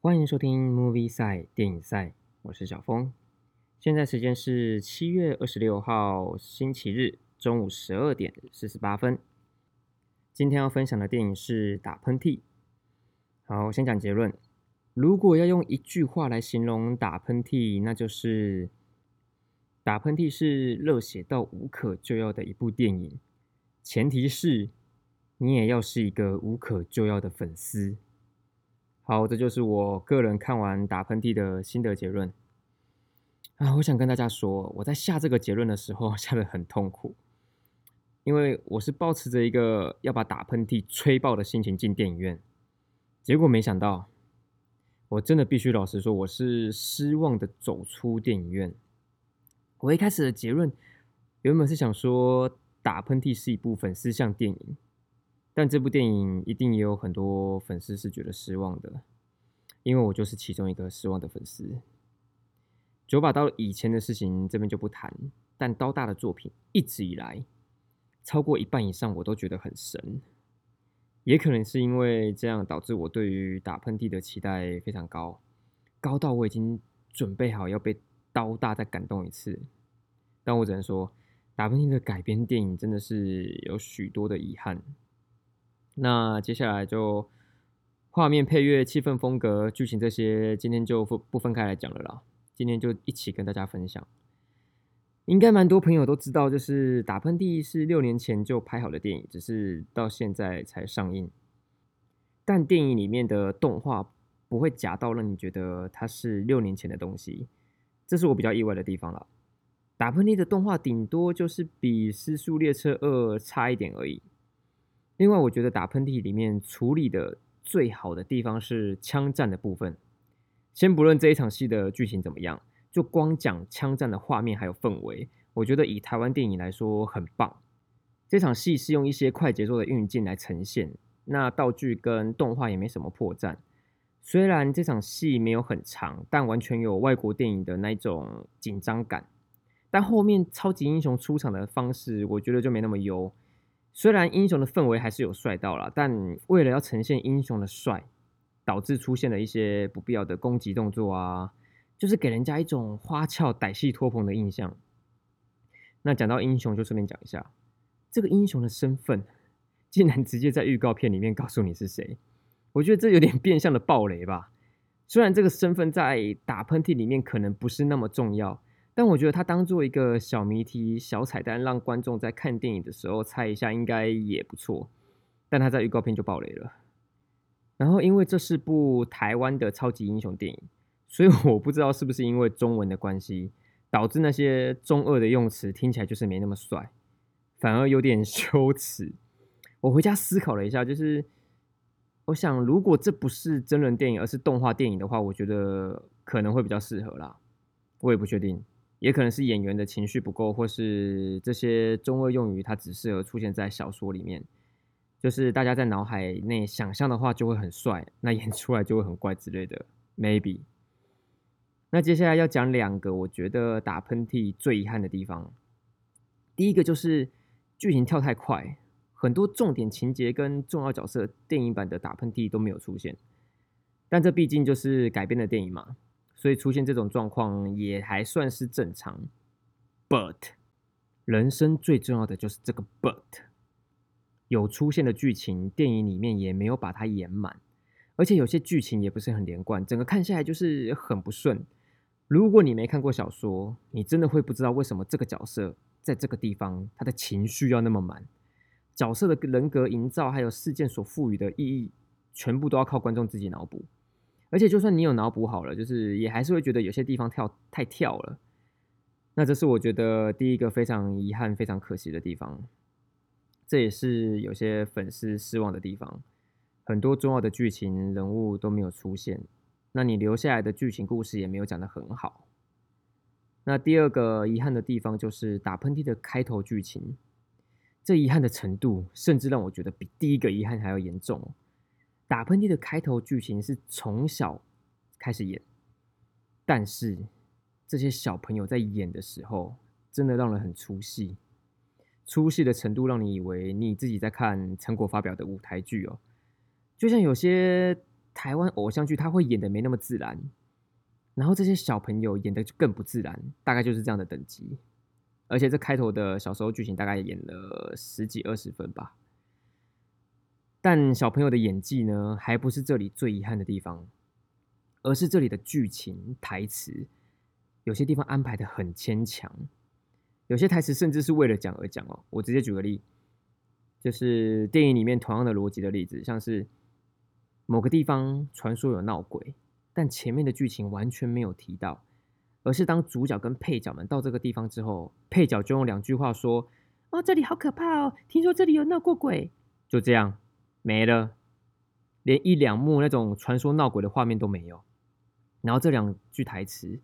欢迎收听 movieside 电影赛，我是小峰。现在时间是7月26号星期日中午12点48分。今天要分享的电影是打喷嚏。好，先讲结论。如果要用一句话来形容打喷嚏，那就是打喷嚏是热血到无可救药的一部电影，前提是你也要是一个无可救药的粉丝。好，这就是我个人看完打喷嚏的心得结论啊！我想跟大家说，我在下这个结论的时候下得很痛苦，因为我是抱持着一个要把打喷嚏吹爆的心情进电影院，结果没想到，我真的必须老实说，我是失望的走出电影院。我一开始的结论原本是想说，打喷嚏是一部粉丝向电影。但这部电影一定也有很多粉丝是觉得失望的，因为我就是其中一个失望的粉丝。九把刀以前的事情这边就不谈，但刀大的作品一直以来超过一半以上我都觉得很神，也可能是因为这样导致我对于打喷嚏的期待非常高，高到我已经准备好要被刀大再感动一次。但我只能说，打喷嚏的改编电影真的是有许多的遗憾。那接下来就画面、配乐、气氛、风格、剧情这些，今天就不分开来讲了啦。今天就一起跟大家分享。应该蛮多朋友都知道，就是《打喷嚏》是6年前就拍好的电影，只是到现在才上映。但电影里面的动画不会假到让你觉得它是6年前的东西，这是我比较意外的地方啦。《打喷嚏》的动画顶多就是比《失速列车2》差一点而已。另外，我觉得打喷嚏里面处理的最好的地方是枪战的部分。先不论这一场戏的剧情怎么样，就光讲枪战的画面还有氛围，我觉得以台湾电影来说很棒。这场戏是用一些快节奏的运镜来呈现，那道具跟动画也没什么破绽。虽然这场戏没有很长，但完全有外国电影的那种紧张感。但后面超级英雄出场的方式，我觉得就没那么优。虽然英雄的氛围还是有帅到啦，但为了要呈现英雄的帅，导致出现了一些不必要的攻击动作啊，就是给人家一种花俏歹戏拖棚的印象。那讲到英雄，就顺便讲一下这个英雄的身份，竟然直接在预告片里面告诉你是谁，我觉得这有点变相的暴雷吧。虽然这个身份在打喷嚏里面可能不是那么重要，但我觉得它当做一个小谜题、小彩蛋，让观众在看电影的时候猜一下，应该也不错。但它在预告片就爆雷了。然后因为这是部台湾的超级英雄电影，所以我不知道是不是因为中文的关系，导致那些中二的用词听起来就是没那么帅，反而有点羞耻。我回家思考了一下，就是我想，如果这不是真人电影，而是动画电影的话，我觉得可能会比较适合啦。我也不确定。也可能是演员的情绪不够，或是这些中二用语它只适合出现在小说里面，就是大家在脑海内想象的话就会很帅，那演出来就会很怪之类的 maybe。 那接下来要讲2个我觉得打喷嚏最遗憾的地方。第一个就是剧情跳太快，很多重点情节跟重要角色电影版的打喷嚏都没有出现，但这毕竟就是改编的电影嘛，所以出现这种状况也还算是正常。 But 人生最重要的就是这个 But， 有出现的剧情电影里面也没有把它演满，而且有些剧情也不是很连贯，整个看下来就是很不顺。如果你没看过小说，你真的会不知道为什么这个角色在这个地方他的情绪要那么满，角色的人格营造还有事件所赋予的意义全部都要靠观众自己脑补。而且就算你有脑补好了，就是也还是会觉得有些地方太跳了。那这是我觉得第一个非常遗憾、非常可惜的地方，这也是有些粉丝失望的地方。很多重要的剧情人物都没有出现，那你留下来的剧情故事也没有讲得很好。那第二个遗憾的地方就是打喷嚏的开头剧情，这遗憾的程度甚至让我觉得比第一个遗憾还要严重。打喷嚏的开头剧情是从小开始演，但是这些小朋友在演的时候真的让人很出戏，出戏的程度让你以为你自己在看成果发表的舞台剧哦。就像有些台湾偶像剧他会演的没那么自然，然后这些小朋友演的就更不自然，大概就是这样的等级。而且这开头的小时候剧情大概演了10几20分吧。但小朋友的演技呢，还不是这里最遗憾的地方，而是这里的剧情台词有些地方安排的很牵强，有些台词甚至是为了讲而讲哦。我直接举个例，就是电影里面同样的逻辑的例子，像是某个地方传说有闹鬼，但前面的剧情完全没有提到，而是当主角跟配角们到这个地方之后，配角就用2句话说：“哦，这里好可怕哦，听说这里有闹过鬼。”就这样没了，连1-2幕那种传说闹鬼的画面都没有。然后这2句台词，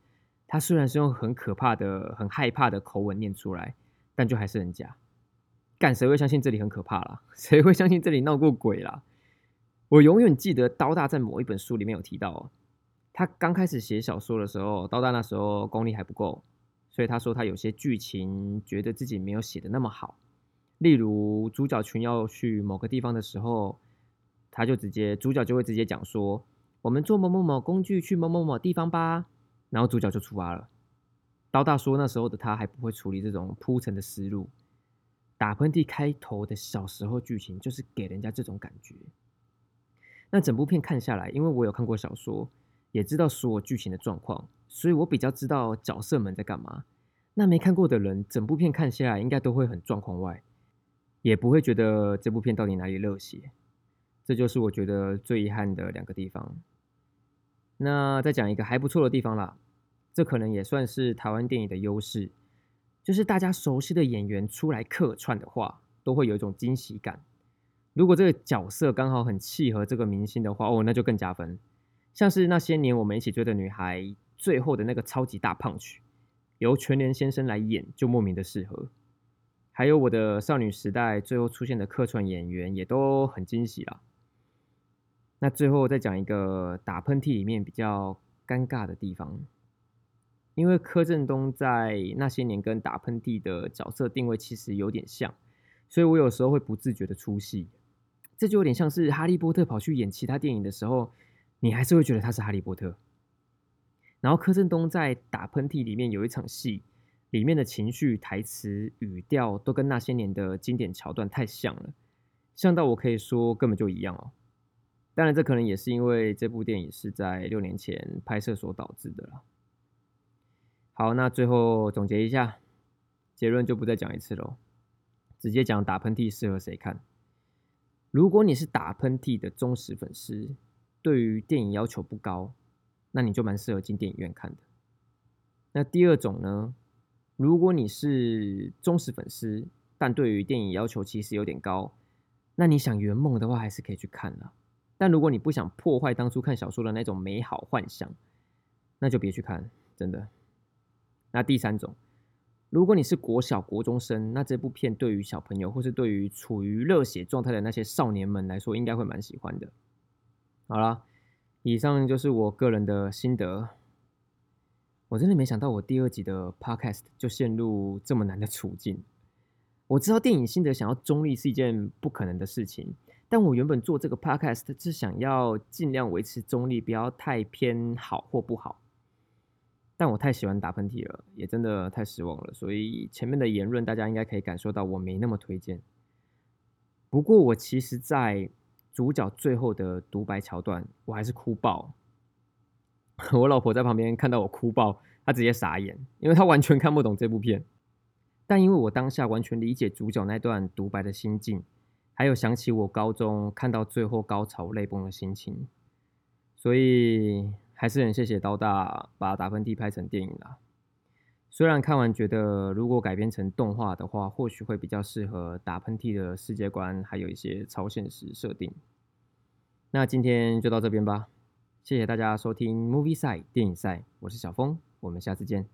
它虽然是用很可怕的、很害怕的口吻念出来，但就还是很假。干，谁会相信这里很可怕啦？谁会相信这里闹过鬼啦？我永远记得刀大在某一本书里面有提到哦，他刚开始写小说的时候，刀大那时候功力还不够，所以他说他有些剧情觉得自己没有写的那么好。例如主角群要去某个地方的时候，主角就会直接讲说：“我们坐某某某工具去某某某地方吧。”然后主角就出发了。刀大说那时候的他还不会处理这种铺陈的思路，打喷嚏开头的小时候剧情就是给人家这种感觉。那整部片看下来，因为我有看过小说，也知道所有剧情的状况，所以我比较知道角色们在干嘛。那没看过的人，整部片看下来应该都会很状况外，也不会觉得这部片到底哪里热血。这就是我觉得最遗憾的2个地方。那再讲一个还不错的地方啦，这可能也算是台湾电影的优势，就是大家熟悉的演员出来客串的话，都会有一种惊喜感。如果这个角色刚好很契合这个明星的话，哦，那就更加分。像是那些年我们一起追的女孩，最后的那个超级大punch，由全联先生来演就莫名的适合。还有我的少女时代最后出现的客串演员也都很惊喜啦。那最后再讲一个打喷嚏里面比较尴尬的地方，因为柯震东在那些年跟打喷嚏的角色定位其实有点像，所以我有时候会不自觉的出戏。这就有点像是哈利波特跑去演其他电影的时候，你还是会觉得他是哈利波特。然后柯震东在打喷嚏里面有一场戏，里面的情绪、台词、语调都跟那些年的经典桥段太像了，像到我可以说根本就一样哦。当然，这可能也是因为这部电影是在6年前拍摄所导致的啦。好，那最后总结一下，结论就不再讲一次喽，直接讲打喷嚏适合谁看。如果你是打喷嚏的忠实粉丝，对于电影要求不高，那你就蛮适合进电影院看的。那第二种呢，如果你是忠实粉丝，但对于电影要求其实有点高，那你想圆梦的话，还是可以去看啦。但如果你不想破坏当初看小说的那种美好幻想，那就别去看，真的。那第三种，如果你是国小国中生，那这部片对于小朋友或是对于处于热血状态的那些少年们来说，应该会蛮喜欢的。好啦，以上就是我个人的心得。我真的没想到我第2集的 podcast 就陷入这么难的处境。我知道电影心得想要中立是一件不可能的事情，但我原本做这个 podcast 是想要尽量维持中立，不要太偏好或不好。但我太喜欢打喷嚏了，也真的太失望了，所以前面的言论大家应该可以感受到我没那么推荐。不过我其实在主角最后的独白桥段，我还是哭爆。我老婆在旁边看到我哭爆，她直接傻眼，因为她完全看不懂这部片。但因为我当下完全理解主角那段独白的心境，还有想起我高中看到最后高潮泪崩的心情，所以还是很谢谢刀大把打喷嚏拍成电影啦。虽然看完觉得如果改编成动画的话，或许会比较适合打喷嚏的世界观，还有一些超现实设定。那今天就到这边吧，谢谢大家收听 Movieside 电影赛，我是小峰，我们下次见。